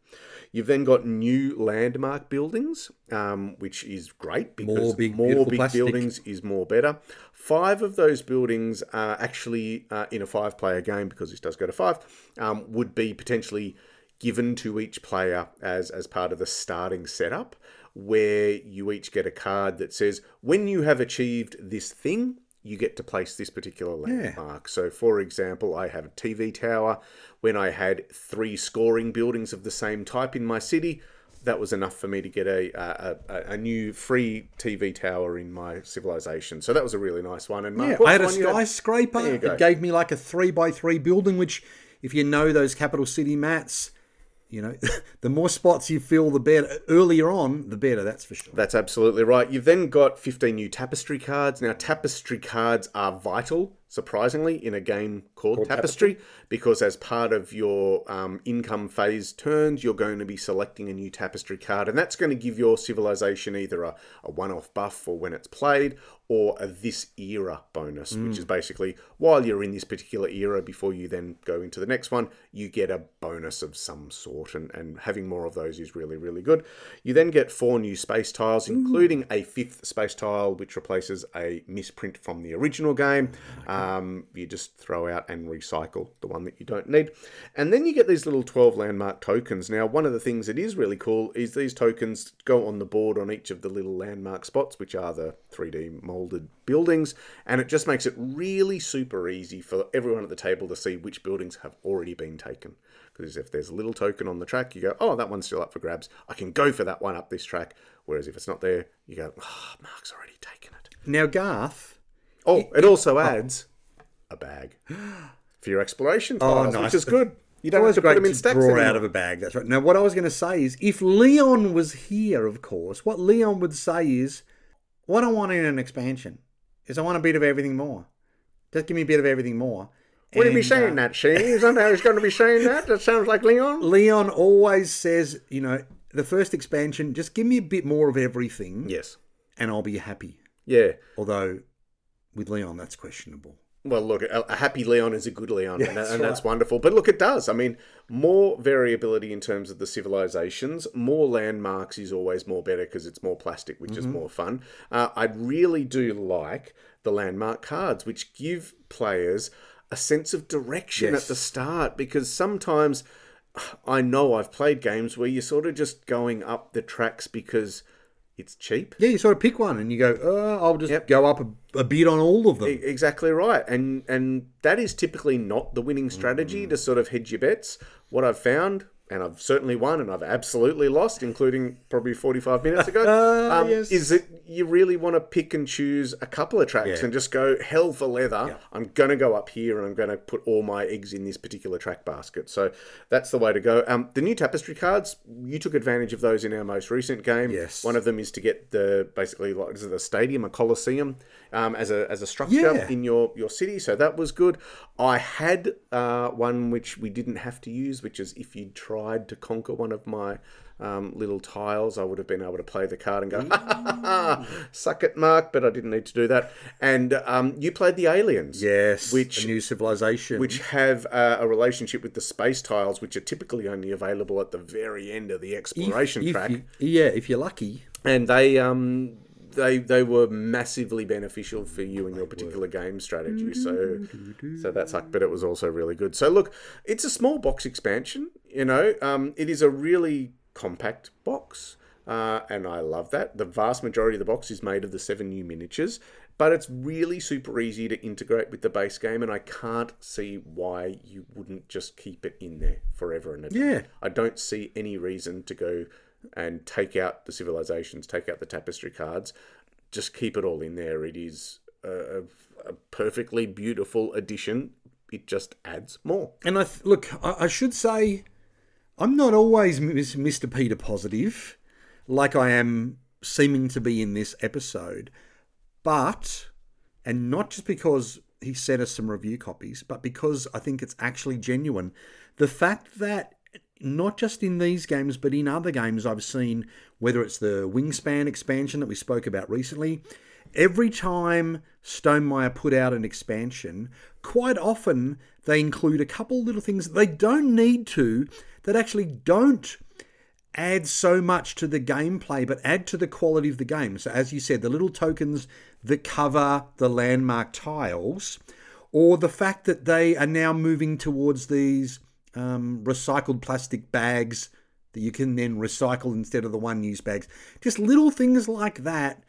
You've then got new landmark buildings, um, which is great because more big, more big buildings is more better. Five of those buildings are actually uh, in a five-player game, because this does go to five, um, would be potentially given to each player as, as part of the starting setup, where you each get a card that says, when you have achieved this thing, you get to place this particular landmark. Yeah. So, for example, I have a T V tower. When I had three scoring buildings of the same type in my city, that was enough for me to get a a, a, a new free T V tower in my civilization. So that was a really nice one. And Mark, yeah, I had a skyscraper. Had? It gave me like a three by three building, which, if you know those capital city mats, you know, the more spots you fill, the better. Earlier on, the better, that's for sure. That's absolutely right. You've then got fifteen new Tapestry cards. Now, Tapestry cards are vital, surprisingly, in a game called, called Tapestry, Tapestry, because as part of your um, income phase turns, you're going to be selecting a new Tapestry card, and that's going to give your civilization either a, a one-off buff for when it's played or a this era bonus, mm. which is basically while you're in this particular era before you then go into the next one, you get a bonus of some sort, and, and having more of those is really, really good. You then get four new space tiles, including mm. a fifth space tile, which replaces a misprint from the original game. Okay. Um, you just throw out and recycle the one that you don't need. And then you get these little twelve landmark tokens. Now, one of the things that is really cool is these tokens go on the board on each of the little landmark spots, which are the three D molded buildings, and it just makes it really super easy for everyone at the table to see which buildings have already been taken. Because if there's a little token on the track, you go, oh, that one's still up for grabs. I can go for that one up this track. Whereas if it's not there, you go, oh, Mark's already taken it. Now, Garth... Oh, it, it also adds oh. a bag for your exploration tiles, oh, nice. Which is good. You don't have to put them in stacks draw anymore. Out of a bag, that's right. Now, what I was going to say is, if Leon was here, of course, what Leon would say is, what I want in an expansion is I want a bit of everything more. Just give me a bit of everything more. Would he be saying uh, that, Shane? Is that how he's going to be saying that? That sounds like Leon. Leon always says, you know, the first expansion, just give me a bit more of everything. Yes. And I'll be happy. Yeah. Although... with Leon, that's questionable. Well, look, a happy Leon is a good Leon, yeah, and, that's, and right. that's wonderful. But look, it does. I mean, more variability in terms of the civilizations, more landmarks is always more better because it's more plastic, which mm-hmm. is more fun. Uh, I really do like the landmark cards, which give players a sense of direction yes. at the start, because sometimes I know I've played games where you're sort of just going up the tracks because it's cheap. Yeah, you sort of pick one and you go, oh, I'll just yep. go up a, a bit on all of them. E- exactly right. And and that is typically not the winning strategy mm-hmm. to sort of hedge your bets. What I've found, and I've certainly won and I've absolutely lost, including probably forty-five minutes ago, uh, um, yes. is that you really want to pick and choose a couple of tracks yeah. and just go hell for leather. Yeah. I'm going to go up here and I'm going to put all my eggs in this particular track basket. So that's the way to go. Um, the new Tapestry cards, you took advantage of those in our most recent game. Yes. One of them is to get the, basically, like, is it a stadium, a coliseum, um, as a as a structure yeah. in your, your city. So that was good. I had uh, one which we didn't have to use, which is if you try tried to conquer one of my um, little tiles, I would have been able to play the card and go, ha, ha, ha, ha, suck it, Mark, but I didn't need to do that. And um, you played the aliens. Yes, which, a new civilization. Which have uh, a relationship with the space tiles, which are typically only available at the very end of the exploration if, if track. You, yeah, if you're lucky. And they... Um, They they were massively beneficial for you and your particular game strategy. So so that's like, but it was also really good. So look, it's a small box expansion. You know, um, it is a really compact box, uh, and I love that. The vast majority of the box is made of the seven new miniatures, but it's really super easy to integrate with the base game, and I can't see why you wouldn't just keep it in there forever and ever. Yeah, I don't see any reason to go and take out the civilizations, take out the Tapestry cards, just keep it all in there. It is a, a perfectly beautiful addition. It just adds more. And I th- look, I, I should say, I'm not always Mister Peter positive, like I am seeming to be in this episode, but, and not just because he sent us some review copies, but because I think it's actually genuine. The fact that not just in these games, but in other games I've seen, whether it's the Wingspan expansion that we spoke about recently, every time Stonemaier put out an expansion, quite often they include a couple little things that they don't need to, that actually don't add so much to the gameplay, but add to the quality of the game. So as you said, the little tokens that cover the landmark tiles, or the fact that they are now moving towards these... Um, recycled plastic bags that you can then recycle instead of the one-use bags. Just little things like that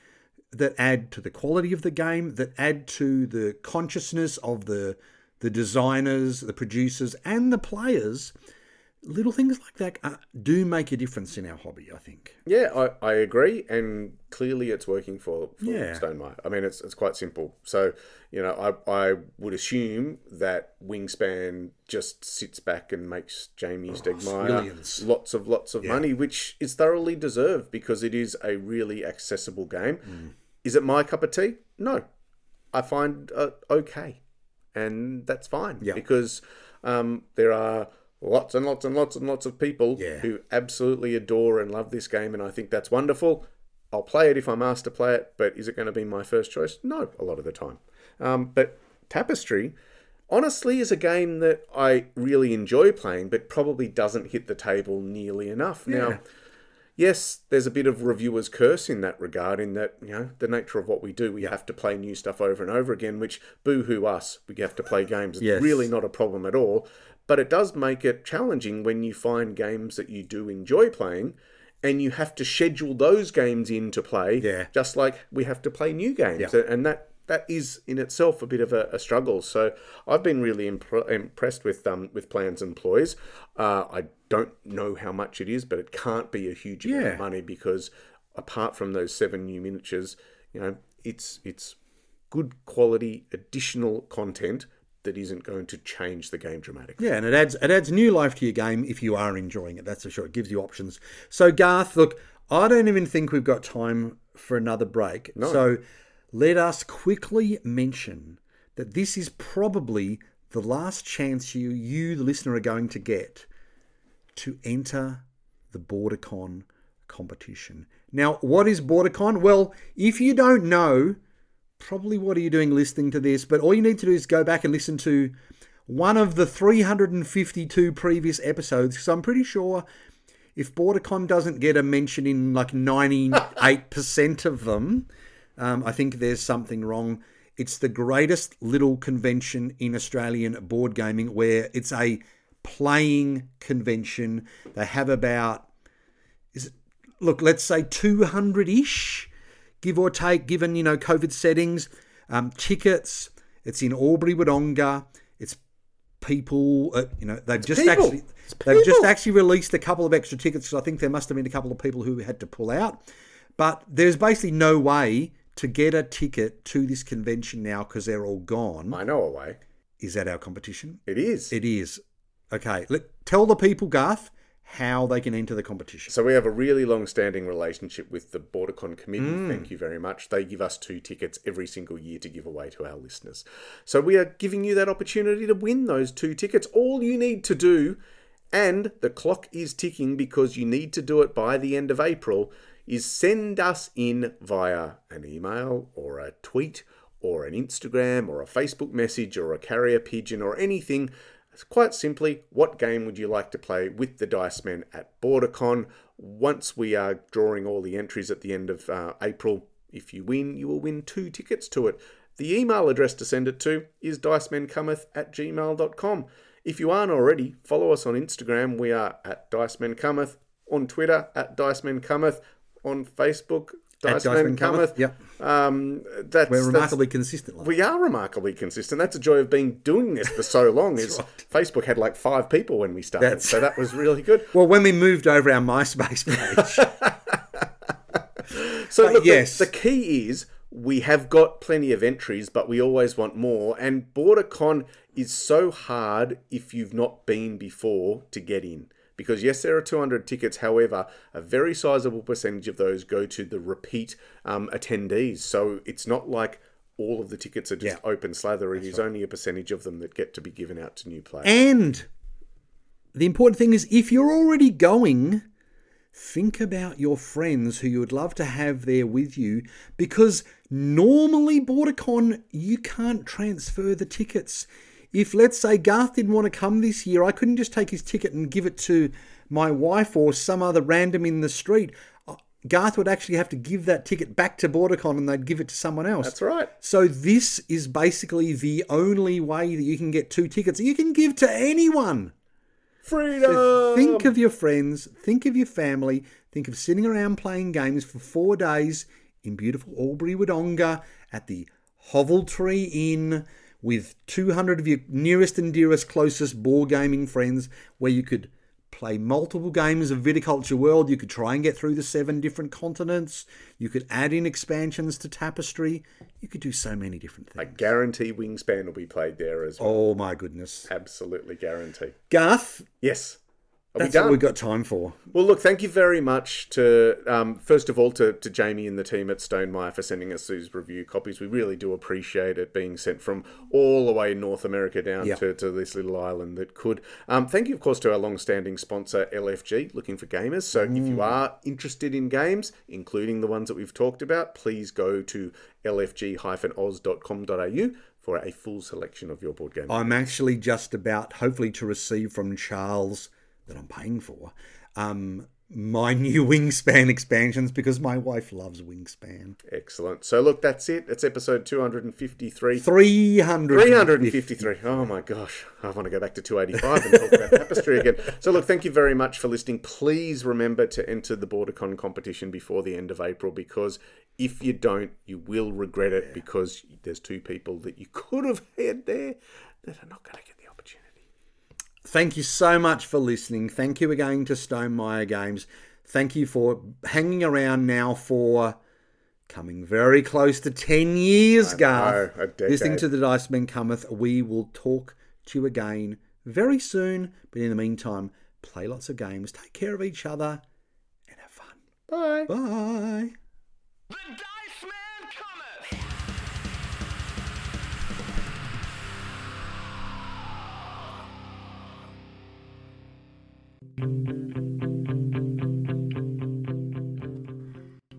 that add to the quality of the game, that add to the consciousness of the the designers, the producers, and the players. Little things like that uh, do make a difference in our hobby, I think. Yeah, I, I agree, and clearly it's working for, for yeah. Stonemaier. I mean, it's it's quite simple. So, you know, I, I would assume that Wingspan just sits back and makes Jamie oh, Stegmaier lots of lots of yeah. money, which is thoroughly deserved because it is a really accessible game. Mm. Is it my cup of tea? No. I find it okay, and that's fine yeah. because um, there are... Lots and lots and lots and lots of people yeah. who absolutely adore and love this game, and I think that's wonderful. I'll play it if I'm asked to play it, but is it going to be my first choice? No, a lot of the time. Um, but Tapestry, honestly, is a game that I really enjoy playing, but probably doesn't hit the table nearly enough. Yeah. Now, yes, there's a bit of reviewer's curse in that regard, in that, you know, the nature of what we do, we have to play new stuff over and over again, which, boo-hoo us, we have to play games. It's yes. really not a problem at all. But it does make it challenging when you find games that you do enjoy playing and you have to schedule those games in to play, yeah. just like we have to play new games. Yeah. And that, that is in itself a bit of a, a struggle. So I've been really impre- impressed with um, with Plans and Ploys. Uh, I don't know how much it is, but it can't be a huge amount yeah. of money because apart from those seven new miniatures, you know, it's it's good quality additional content that isn't going to change the game dramatically. Yeah, and it adds it adds new life to your game if you are enjoying it, that's for sure. It gives you options. So, Garth, look, I don't even think we've got time for another break. No. So let us quickly mention that this is probably the last chance you, you, the listener, are going to get to enter the BorderCon competition. Now, what is BorderCon? Well, if you don't know... Probably what are you doing listening to this? But all you need to do is go back and listen to one of the three hundred fifty-two previous episodes, because I'm pretty sure if BorderCon doesn't get a mention in like ninety-eight percent of them, um, I think there's something wrong. It's the greatest little convention in Australian board gaming where it's a playing convention. They have about, is it, look, let's say two hundred-ish, give or take, given, you know, COVID settings, um, tickets. It's in Albury-Wodonga. It's people, uh, you know, they've it's just people. actually they've just actually released a couple of extra tickets because I think there must have been a couple of people who had to pull out. But there's basically no way to get a ticket to this convention now because they're all gone. I know a way. Is that our competition? It is. It is. Okay. Let, tell the people, Garth, how they can enter the competition. So we have a really long-standing relationship with the BorderCon committee. Mm. Thank you very much. They give us two tickets every single year to give away to our listeners. So we are giving you that opportunity to win those two tickets. All you need to do, and the clock is ticking because you need to do it by the end of April, is send us in via an email or a tweet or an Instagram or a Facebook message or a carrier pigeon or anything. It's quite simply, what game would you like to play with the Dice Men at BorderCon? Once we are drawing all the entries at the end of uh, April, if you win, you will win two tickets to it. The email address to send it to is dicemencometh at gmail dot com. If you aren't already, follow us on Instagram. We are at dicemencometh, on Twitter at dicemencometh, on Facebook, Dice Men Cometh. Cometh. Yep. Um, that's, We're remarkably that's, consistent. Like. We are remarkably consistent. That's a joy of being doing this for so long. Is right. Facebook had like five people when we started, that's... so that was really good. Well, when we moved over our MySpace page. so look, yes. the, the key is we have got plenty of entries, but we always want more. And BorderCon is so hard if you've not been before to get in. Because yes, there are two hundred tickets. However, a very sizable percentage of those go to the repeat um, attendees. So it's not like all of the tickets are just yeah. open slather. It That's is right. only a percentage of them that get to be given out to new players. And the important thing is, if you're already going, think about your friends who you would love to have there with you. Because normally, BorderCon, you can't transfer the tickets. If, let's say, Garth didn't want to come this year, I couldn't just take his ticket and give it to my wife or some other random in the street. Garth would actually have to give that ticket back to BorderCon and they'd give it to someone else. That's right. So this is basically the only way that you can get two tickets. You can give to anyone. Freedom! So think of your friends. Think of your family. Think of sitting around playing games for four days in beautiful Albury-Wodonga at the Hoveltree Inn, with two hundred of your nearest and dearest, closest board gaming friends, where you could play multiple games of Viticulture World. You could try and get through the seven different continents. You could add in expansions to Tapestry. You could do so many different things. I guarantee Wingspan will be played there as well. Oh, my goodness. Absolutely guarantee. Garth? Yes. Are That's we what we've got time for. Well, look, thank you very much to, um, first of all, to, to Jamie and the team at Stonemaier for sending us these review copies. We really do appreciate it being sent from all the way North America down yep. to, to this little island that could. Um, thank you, of course, to our long-standing sponsor, L F G, looking for gamers. So mm. if you are interested in games, including the ones that we've talked about, please go to L F G dash oz dot com dot A U. for a full selection of your board game. I'm games. actually just about, hopefully, to receive from Charles... that I'm paying for, um, my new Wingspan expansions, because my wife loves Wingspan. Excellent. So look, that's it. It's episode two hundred fifty-three. three hundred fifty-three. Oh my gosh. I want to go back to two eighty-five and talk about Tapestry again. So look, thank you very much for listening. Please remember to enter the BorderCon competition before the end of April, because if you don't, you will regret it, yeah. because there's two people that you could have had there that are not going to get the opportunity. Thank you so much for listening. Thank you again to Stonemaier Games. Thank you for hanging around now for coming very close to ten years, Garth. I know, a decade. Listening to The Dice Men Cometh. We will talk to you again very soon. But in the meantime, play lots of games, take care of each other, and have fun. Bye. Bye. The Dice Men Cometh.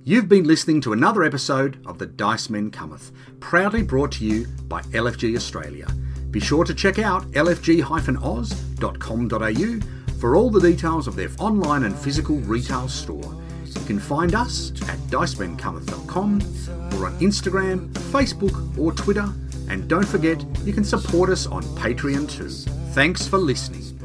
You've been listening to another episode of The Dice Men Cometh, proudly brought to you by L F G Australia. Be sure to check out L F G dash oz dot com dot A U for all the details of their online and physical retail store. You can find us at dicemencometh dot com or on Instagram, Facebook or Twitter. And don't forget, you can support us on Patreon too. Thanks for listening.